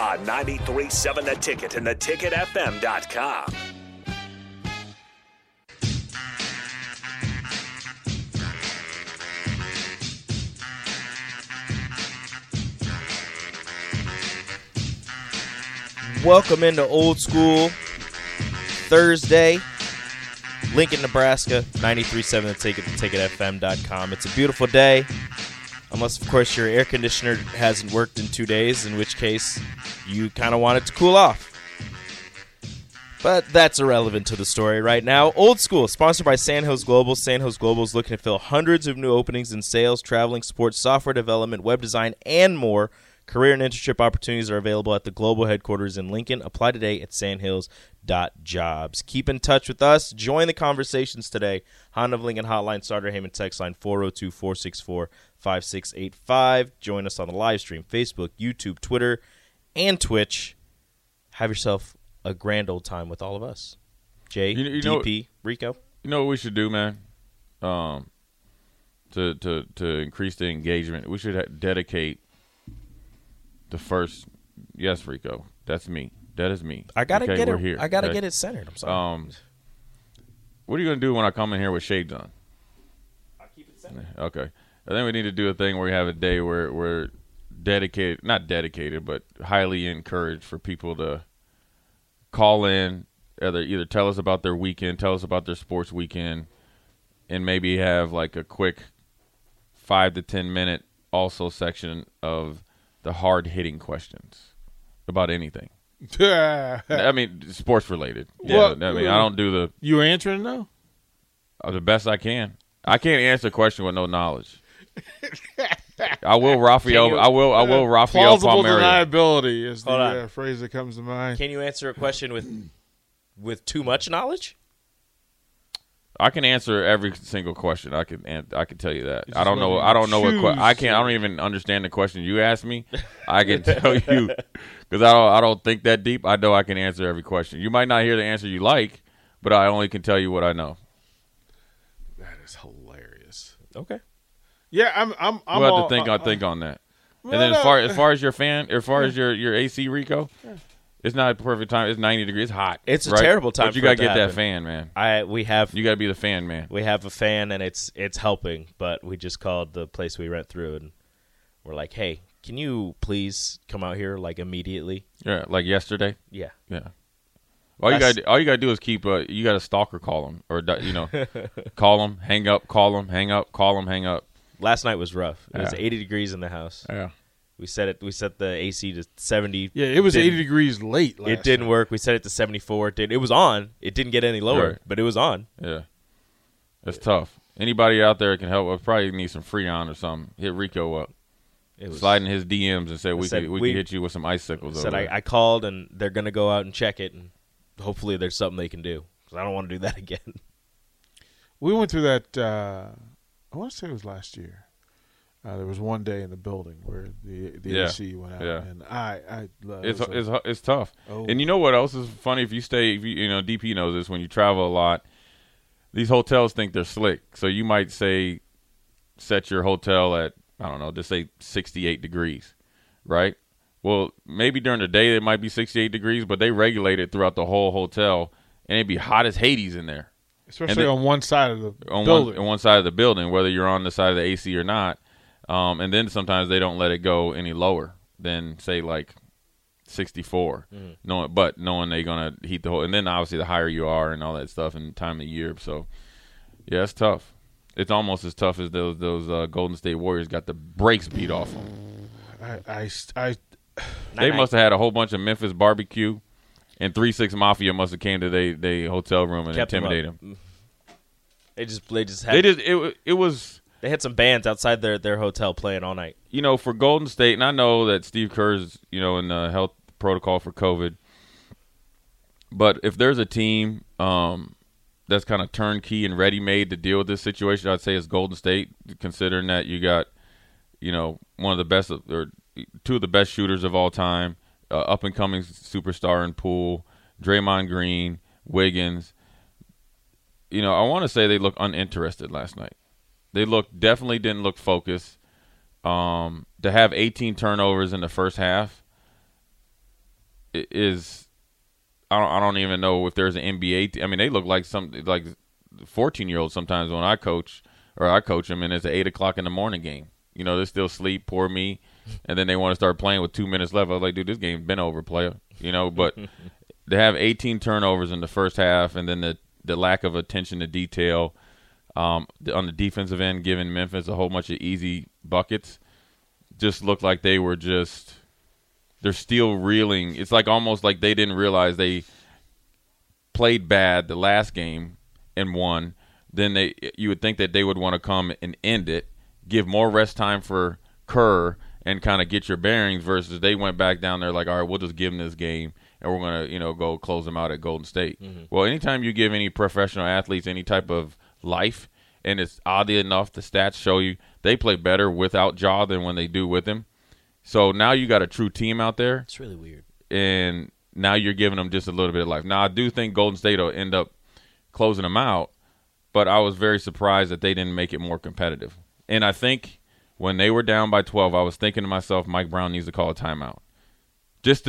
On 93.7 The Ticket and theticketfm.com. Welcome into Old School Thursday. Lincoln, Nebraska, 93.7 The Ticket, theticketfm.com. It's a beautiful day. Unless, of course, your air conditioner hasn't worked in 2 days, in which case you kind of want it to cool off. But that's irrelevant to the story right now. Old School, sponsored by Sandhills Global. Sandhills Global is looking to fill hundreds of new openings in sales, traveling, sports, software development, web design, and more. Career and internship opportunities are available at the global headquarters in Lincoln. Apply today at sandhills.jobs. Keep in touch with us. Join the conversations today. Honda of Lincoln Hotline, Sarder Heyman text line 402-464-5685. Join us on the live stream, Facebook, YouTube, Twitter, and Twitch. Have yourself a grand old time with all of us. Jay, DP, Rico. You know what we should do, man? To increase the engagement, we should dedicate the first. Yes, Rico, that's me. That is me. I gotta get it. Here, I gotta get it centered. I'm sorry. What are you gonna do when I come in here with shades on? I'll keep it centered. Okay. I think we need to do a thing where we have a day where we're dedicated, not dedicated, but highly encouraged for people to call in, either tell us about their weekend, tell us about their sports weekend, and maybe have like a quick 5 to 10 minute also section of the hard-hitting questions about anything. I mean, sports-related. Yeah, well, I mean, I don't do the... You're answering, though? The best I can. I can't answer a question with no knowledge. I will Raphael Palmieri. Plausible deniability is the phrase that comes to mind. Can you answer a question with too much knowledge? I can answer every single question. I can tell you that. I don't even understand the question you asked me. I can tell you because I don't think that deep. I know I can answer every question. You might not hear the answer you like, but I only can tell you what I know. That is hilarious. Okay. Yeah, I'm we'll have to think on that. Well, and then as far as your fan, as far as your AC Rico, it's not a perfect time. It's 90 degrees. It's hot. It's a terrible time. But you got to get that fan, man. You got to be the fan, man. We have a fan, and it's helping. But we just called the place we rent through, and we're like, "Hey, can you please come out here like immediately?" Yeah, like yesterday. Yeah. All you gotta do is keep. You got to stalker call them, or call them, hang up, call them, hang up, call them, hang up. Last night was rough. It was 80 degrees in the house. Yeah, we set it. We set the AC to 70. Yeah, it was 80 degrees late. Last it didn't night. Work. We set it to 74. It was on. It didn't get any lower, but it was on. Yeah, that's tough. Anybody out there can help. I probably need some Freon or something. Hit Rico up. Slide in his DMs and say we could hit you with some icicles. I called and they're gonna go out and check it and hopefully there's something they can do because I don't want to do that again. We went through that. I want to say it was last year. There was one day in the building where the AC went out, and I love it. It's tough. Oh. And you know what else is funny? If you stay, DP knows this. When you travel a lot, these hotels think they're slick. So you might say, set your hotel at just say 68 degrees, right? Well, maybe during the day it might be 68 degrees, but they regulate it throughout the whole hotel, and it'd be hot as Hades in there. Especially on one side of the building. On one side of the building, whether you're on the side of the AC or not. And then sometimes they don't let it go any lower than, say, like 64. Mm-hmm. Knowing they're going to heat the whole – and then obviously the higher you are and all that stuff and time of the year. So, yeah, it's tough. It's almost as tough as those Golden State Warriors got the brakes beat off them. They must have had a whole bunch of Memphis barbecue. And 3 6 Mafia must have came to their hotel room and intimidated them. They had some bands outside their hotel playing all night. For Golden State, and I know that Steve Kerr's in the health protocol for COVID. But if there's a team that's kind of turnkey and ready-made to deal with this situation, I'd say it's Golden State, considering that you got, you know, one of the best or two of the best shooters of all time, up-and-coming superstar in Poole, Draymond Green, Wiggins. You know, I want to say they looked uninterested last night. They definitely didn't look focused. To have 18 turnovers in the first half is – I don't even know if there's an NBA I mean, they look like some 14-year-olds sometimes when I coach them, and it's an 8 o'clock in the morning game. You know, they're still asleep, poor me, and then they want to start playing with 2 minutes left. I was like, dude, this game's been over, player. You know, but they have 18 turnovers in the first half, and then the lack of attention to detail on the defensive end, giving Memphis a whole bunch of easy buckets, just looked like they were just. They're still reeling. It's like almost like they didn't realize they played bad the last game and won. Then you would think that they would want to come and end it, give more rest time for Kerr and kind of get your bearings, versus they went back down there like, all right, we'll just give them this game and we're going to, you know, go close them out at Golden State. Mm-hmm. Well, anytime you give any professional athletes any type of life, and it's oddly enough the stats show you they play better without Ja than when they do with him. So now you got a true team out there. It's really weird. And now you're giving them just a little bit of life. Now, I do think Golden State will end up closing them out, but I was very surprised that they didn't make it more competitive. And I think when they were down by 12, I was thinking to myself, Mike Brown needs to call a timeout. Just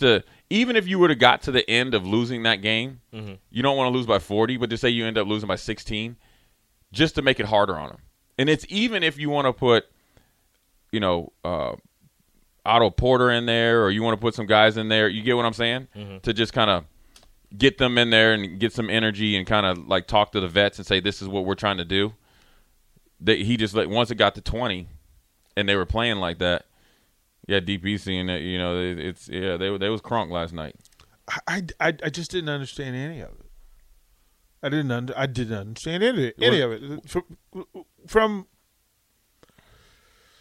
to even if you would have got to the end of losing that game, mm-hmm. you don't want to lose by 40, but just say you end up losing by 16, just to make it harder on them. And it's even if you want to put, you know, Otto Porter in there, or you want to put some guys in there, you get what I'm saying? Mm-hmm. To just kind of get them in there and get some energy and kind of like talk to the vets and say, this is what we're trying to do. He just once it got to 20 and they were playing like that. Yeah, DP seeing that, you know, they was crunk last night. I just didn't understand any of it. I didn't understand any of it from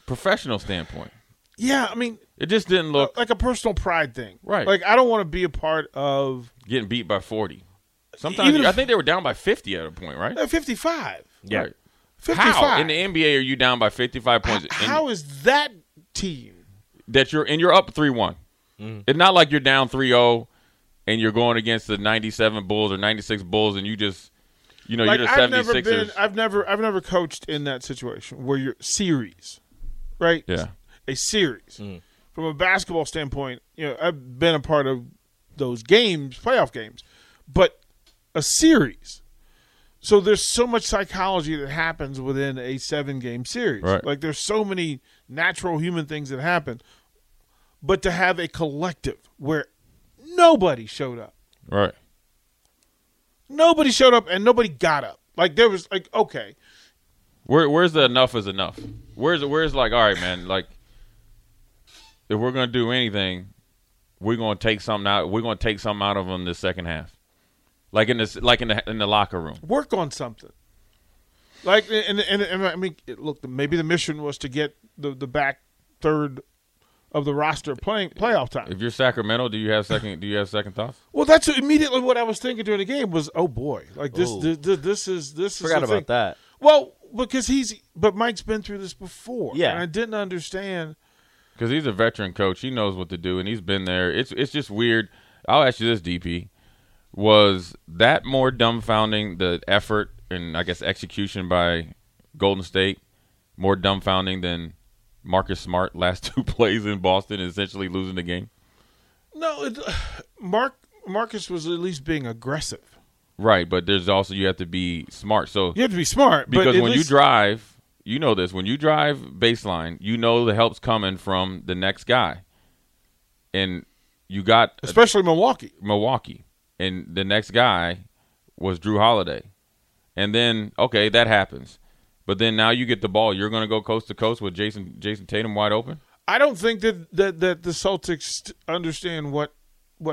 professional standpoint. Yeah, I mean, it just didn't look like a personal pride thing, right? Like, I don't want to be a part of getting beat by 40. Sometimes I think they were down by 50 at a point, right? 55. Yeah, right. 55. How in the NBA are you down by 55 points? How is that team that you're and you're up 3-1? Mm. It's not like you're down 3-0 and you're going against the 97 Bulls or 96 Bulls, and you just like, you're the 76ers. I've never coached in that situation where you're series, right? Yeah. A series. Mm. From a basketball standpoint, you know, I've been a part of those games, playoff games, but a series. So there's so much psychology that happens within a 7-game series. Right. Like, there's so many natural human things that happen. But to have a collective where nobody showed up. Right. Nobody showed up and nobody got up. Like, there was like, okay. Where's the enough is enough? Where's like, all right, man, like, if we're going to do anything, we're going to take something out. We're going to take something out of them the second half, like in the locker room. Work on something. Like, and I mean, look, maybe the mission was to get the back third of the roster playing playoff time. If you're Sacramento, do you have second thoughts? Well, that's immediately what I was thinking during the game was, oh boy, like this is forgot about that. Well, because but Mike's been through this before. Yeah, and I didn't understand. Because he's a veteran coach. He knows what to do, and he's been there. It's just weird. I'll ask you this, DP. Was that more dumbfounding, the effort and, I guess, execution by Golden State, more dumbfounding than Marcus Smart last two plays in Boston and essentially losing the game? No. Marcus was at least being aggressive. Right, but there's also you have to be smart. So you have to be smart. Because when you drive – you know this. When you drive baseline, you know the help's coming from the next guy. And you got – especially Milwaukee. And the next guy was Jrue Holiday. And then, okay, that happens. But then now you get the ball. You're going to go coast to coast with Jason Tatum wide open? I don't think that the Celtics understand what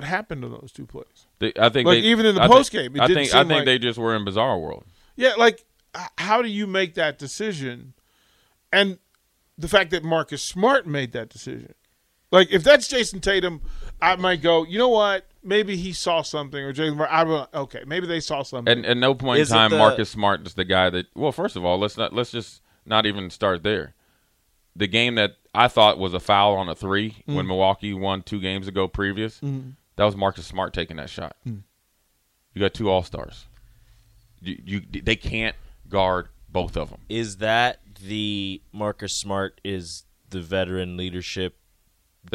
happened to those two plays. Even in the postgame, it didn't seem like – I think they just were in bizarre world. Yeah, like – how do you make that decision? And the fact that Marcus Smart made that decision Like, if that's Jason Tatum, I might go, you know what? Maybe he saw something, or Jalen Brown. Okay, maybe they saw something. And at no point in time, Marcus Smart is the guy that. Well, first of all, let's just not even start there. The game that I thought was a foul on a three when Milwaukee won 2 games ago previous, that was Marcus Smart taking that shot. You got 2 All-Stars. They can't guard both of them. Is that the Marcus Smart is the veteran leadership?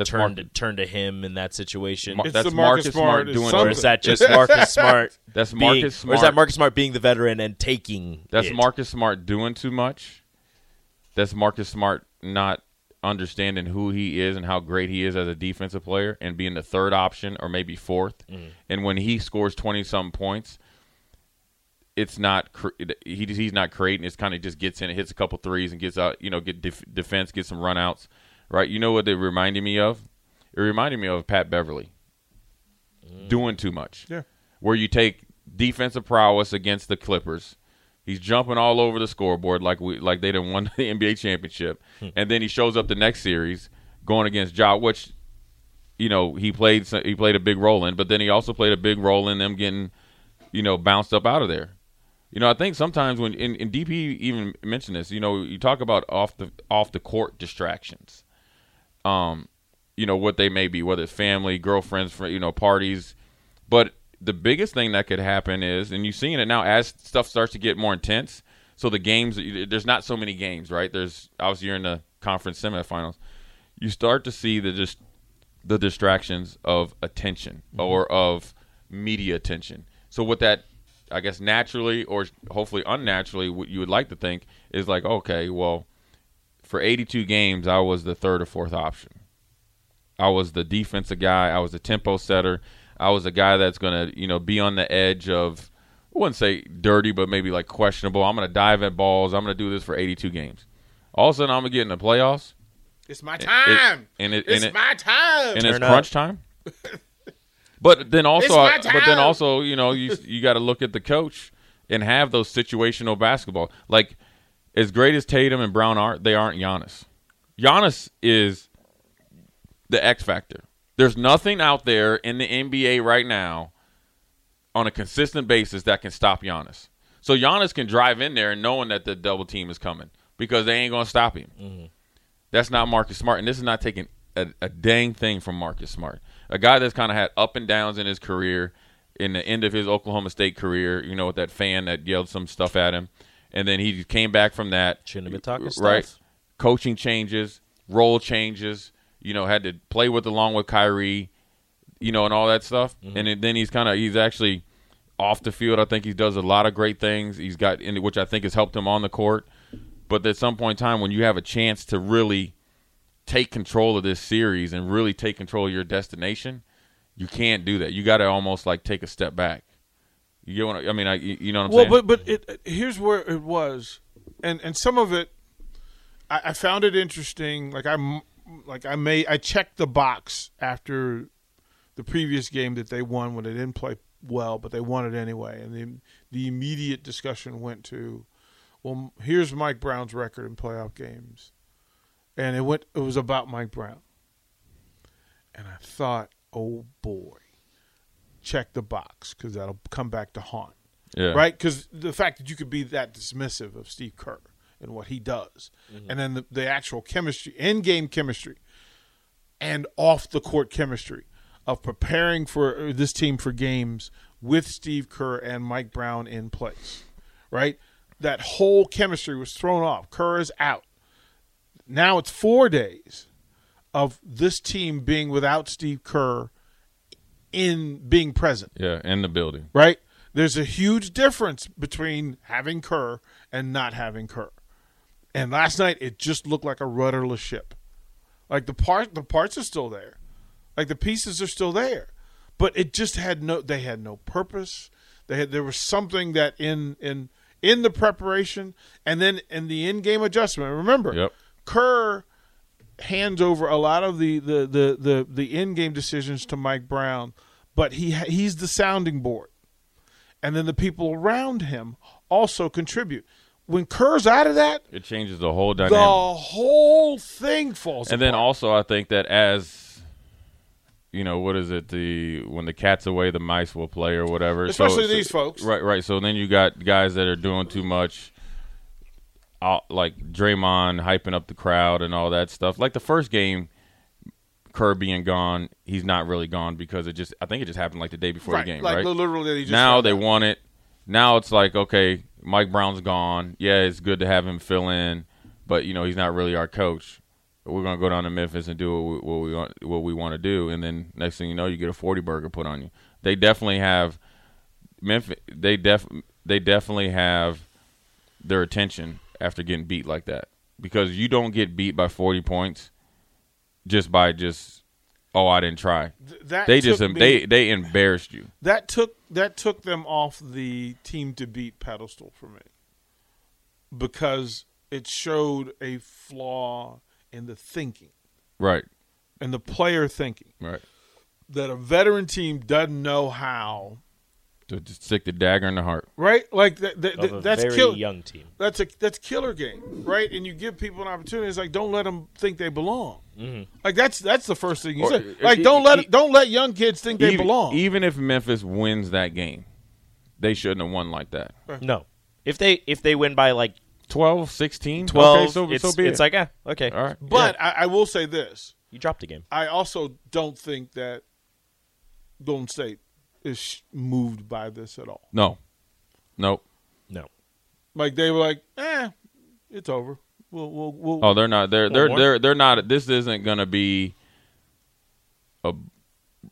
Turn to him in that situation. That's Marcus Smart doing something. Or is that just Marcus Smart? That's Marcus Smart. Or is that Marcus Smart being the veteran and taking? That's Marcus Smart doing too much. That's Marcus Smart not understanding who he is and how great he is as a defensive player and being the third option or maybe fourth. And when he scores 20-something points, it's not he's not creating. It's kind of just gets in, hits a couple threes, and gets out. You know, get defense, get some runouts. Right, you know what it reminded me of? It reminded me of Pat Beverly doing too much. Yeah, where you take defensive prowess against the Clippers, he's jumping all over the scoreboard like they done won the NBA championship, and then he shows up the next series going against Ja, which you know he played a big role in, but then he also played a big role in them getting bounced up out of there. You know, I think sometimes when and DP even mentioned this, you talk about off the court distractions. What they may be, whether it's family, girlfriends, parties. But the biggest thing that could happen is, and you're seeing it now as stuff starts to get more intense, so the games, there's not so many games, right? There's, obviously you're in the conference semifinals. You start to see the distractions of attention or of media attention. So what that, I guess naturally or hopefully unnaturally, what you would like to think is like, okay, well, for 82 games, I was the third or fourth option. I was the defensive guy. I was the tempo setter. I was a guy that's going to, be on the edge of, I wouldn't say dirty, but maybe like questionable. I'm going to dive at balls. I'm going to do this for 82 games. All of a sudden, I'm going to get in the playoffs. It's my time. It's my time. And it's crunch time. But then also, you got to look at the coach and have those situational basketball. Like, as great as Tatum and Brown are, they aren't Giannis. Giannis is the X factor. There's nothing out there in the NBA right now on a consistent basis that can stop Giannis. So Giannis can drive in there and knowing that the double team is coming because they ain't going to stop him. That's not Marcus Smart, and this is not taking a dang thing from Marcus Smart, a guy that's kind of had up and downs in his career, in the end of his Oklahoma State career, with that fan that yelled some stuff at him. And then he came back from that. Shouldn't have been talking stuff. Right. Coaching changes, role changes, had to play along with Kyrie, and all that stuff. And then he's actually off the field. I think he does a lot of great things. He's got, which I think has helped him on the court. But at some point in time, when you have a chance to really take control of this series and really take control of your destination, you can't do that. You got to almost like take a step back. You know what I'm saying? Well, but here's where it was, and some of it, I found it interesting. I checked the box after the previous game that they won when they didn't play well, but they won it anyway. And the immediate discussion went to, well, here's Mike Brown's record in playoff games, and it was about Mike Brown. And I thought, oh boy. Check the box because that'll come back to haunt, right? Because the fact that you could be that dismissive of Steve Kerr and what he does, and then the actual chemistry, in-game chemistry, and off-the-court chemistry of preparing for this team for games with Steve Kerr and Mike Brown in place, right? That whole chemistry was thrown off. Kerr is out. Now it's 4 days of this team being without Steve Kerr in being present. Yeah, in the building. Right? There's a huge difference between having Kerr and not having Kerr. And last night, it just looked like a rudderless ship. Like, the parts are still there. Like, the pieces are still there. But it just they had no purpose. There was something that in the preparation and then in the in-game adjustment. Remember, Kerr hands over a lot of the in-game decisions to Mike Brown, but he's the sounding board. And then the people around him also contribute. When Kerr's out of that, it changes the whole dynamic. The whole thing falls apart. And then also I think that as you know, what is it? When the cat's away, the mice will play or whatever. Especially these folks. Right. So then you got guys that are doing too much, like Draymond hyping up the crowd and all that stuff. Like the first game, Kerr being gone, he's not really gone because I think it just happened like the day before the game, right? Like literally. Now they won it. Now it's like, okay, Mike Brown's gone. Yeah, it's good to have him fill in, but, you know, he's not really our coach. We're going to go down to Memphis and do what we want to do, and then next thing you know, you get a 40-burger put on you. They definitely have Memphis. They definitely have their attention after getting beat like that, because you don't get beat by 40 points just by I didn't try. They embarrassed you. That took them off the team to beat pedestal for me, because it showed a flaw in the thinking. Right. And the player thinking. Right. That a veteran team doesn't know how to just stick the dagger in the heart. Right? Like young team. That's killer game, right? And you give people an opportunity. It's like, don't let them think they belong. Mm-hmm. Like that's the first thing you say. Like don't let young kids think they belong. Even if Memphis wins that game, they shouldn't have won like that. Right. No. If they win by like 12, 16? 12, okay, so be it. It's like, okay. All right. But yeah. I will say this. You dropped the game. I also don't think that Golden State is moved by this at all. No. Nope. No. Like, they were like, it's over. We'll they're not. They're not. This isn't going to be a,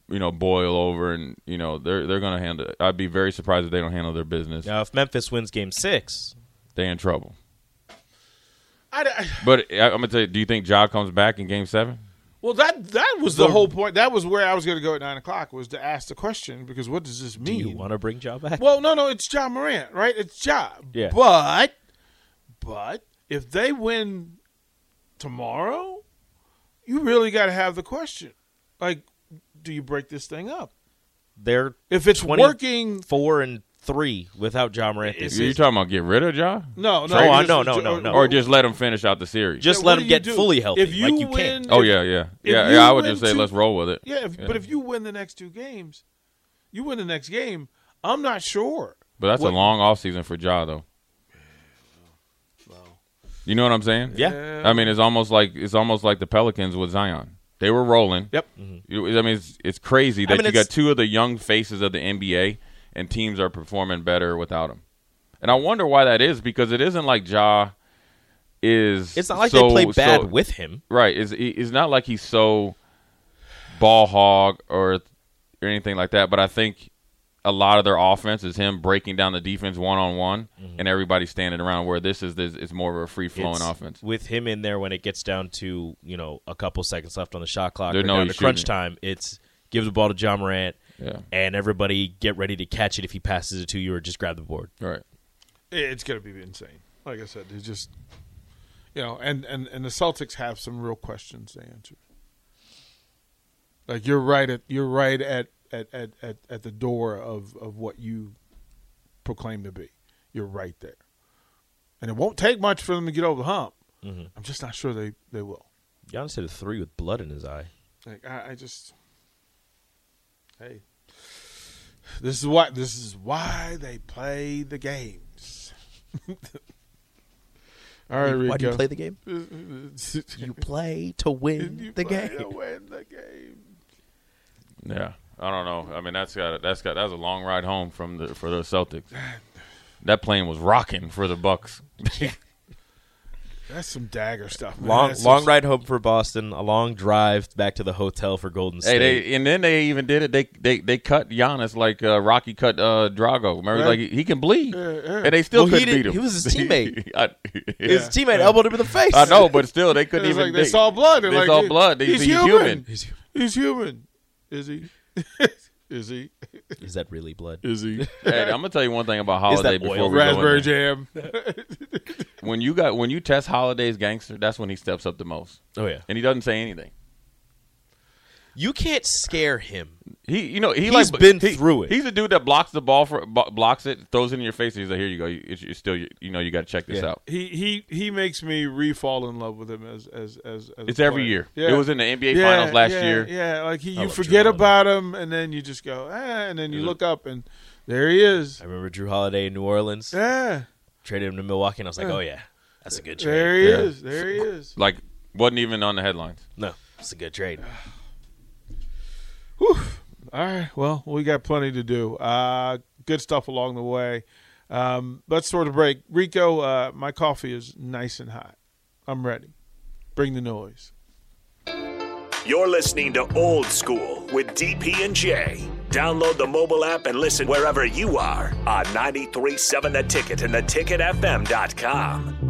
you know, boil over, and, you know, they're going to handle it. I'd be very surprised if they don't handle their business. Now, if Memphis wins game 6, they're in trouble. I'm going to tell you, do you think Ja comes back in Game 7? Well, that was the whole point. That was where I was going to go at 9 o'clock, was to ask the question, because what does this mean? Do you want to bring Ja back? Well, no, it's Ja Morant, right? It's Ja. Yeah. But if they win tomorrow, you really got to have the question. Like, do you break this thing up? If it's working 4-3 without Ja Morant this season. You're talking about get rid of Ja? No. No. Or just let him finish out the series. Just let him get fully healthy. If you win, I would just say let's roll with it. Yeah, but if you win the next two games, I'm not sure. But that's a long offseason for Ja, though. Well, you know what I'm saying? Yeah. I mean, it's almost like the Pelicans with Zion. They were rolling. Yep. Mm-hmm. I mean, it's crazy that you got two of the young faces of the NBA. And teams are performing better without him. And I wonder why that is, because it isn't like Ja is. It's not like they play bad with him. Right. It's not like he's so ball hog or anything like that. But I think a lot of their offense is him breaking down the defense one-on-one, mm-hmm. and everybody standing around, where it's more of a free-flowing offense. With him in there, when it gets down to, you know, a couple seconds left on the shot clock or down to crunch time, it's give the ball to Ja Morant. Yeah. And everybody get ready to catch it if he passes it to you, or just grab the board. Right. It's going to be insane. Like I said, it's just, you know, and the Celtics have some real questions to answer. Like, you're right at the door of what you proclaim to be. You're right there. And it won't take much for them to get over the hump. Mm-hmm. I'm just not sure they will. Giannis hit a three with blood in his eye. Like, I just... Hey, this is why they play the games. All right, Rico. Why do you play the game? You play to win game. To win the game. Yeah, I don't know. I mean, that was a long ride home for the Celtics. That plane was rocking for the Bucks. That's some dagger stuff. Man. Long ride home for Boston. A long drive back to the hotel for Golden State. And then they even did it. They cut Giannis like Rocky cut Drago. Remember, right. Like he can bleed, and they still couldn't beat him. He was his teammate. His teammate elbowed him in the face. I know, but still they couldn't even. Like they saw blood. They saw blood. He's human. He's human. Is he? Is he? Is that really blood? Is he? Hey, I'm gonna tell you one thing about Holiday before we raspberry jam. When you test Holiday's gangster, that's when he steps up the most. Oh yeah, and he doesn't say anything. You can't scare him. He's been through it. He's a dude that blocks the ball, blocks it, throws it in your face, and he's like, here you go. It's still, you know, you got to check this out. He makes me re-fall in love with him as it's every year. Yeah. It was in the NBA Finals last year. Yeah, like you forget about him, and then you just go, and then you look up, and there he is. I remember Jrue Holiday in New Orleans. Yeah. Traded him to Milwaukee, and I was like, oh, yeah, that's a good trade. There he is. There he is. Like, wasn't even on the headlines. No, it's a good trade. Whew. All right, well, we got plenty to do. Good stuff along the way. Let's sort of break. Rico, my coffee is nice and hot. I'm ready. Bring the noise. You're listening to Old School with DP and J. Download the mobile app and listen wherever you are on 93.7 The Ticket and theticketfm.com.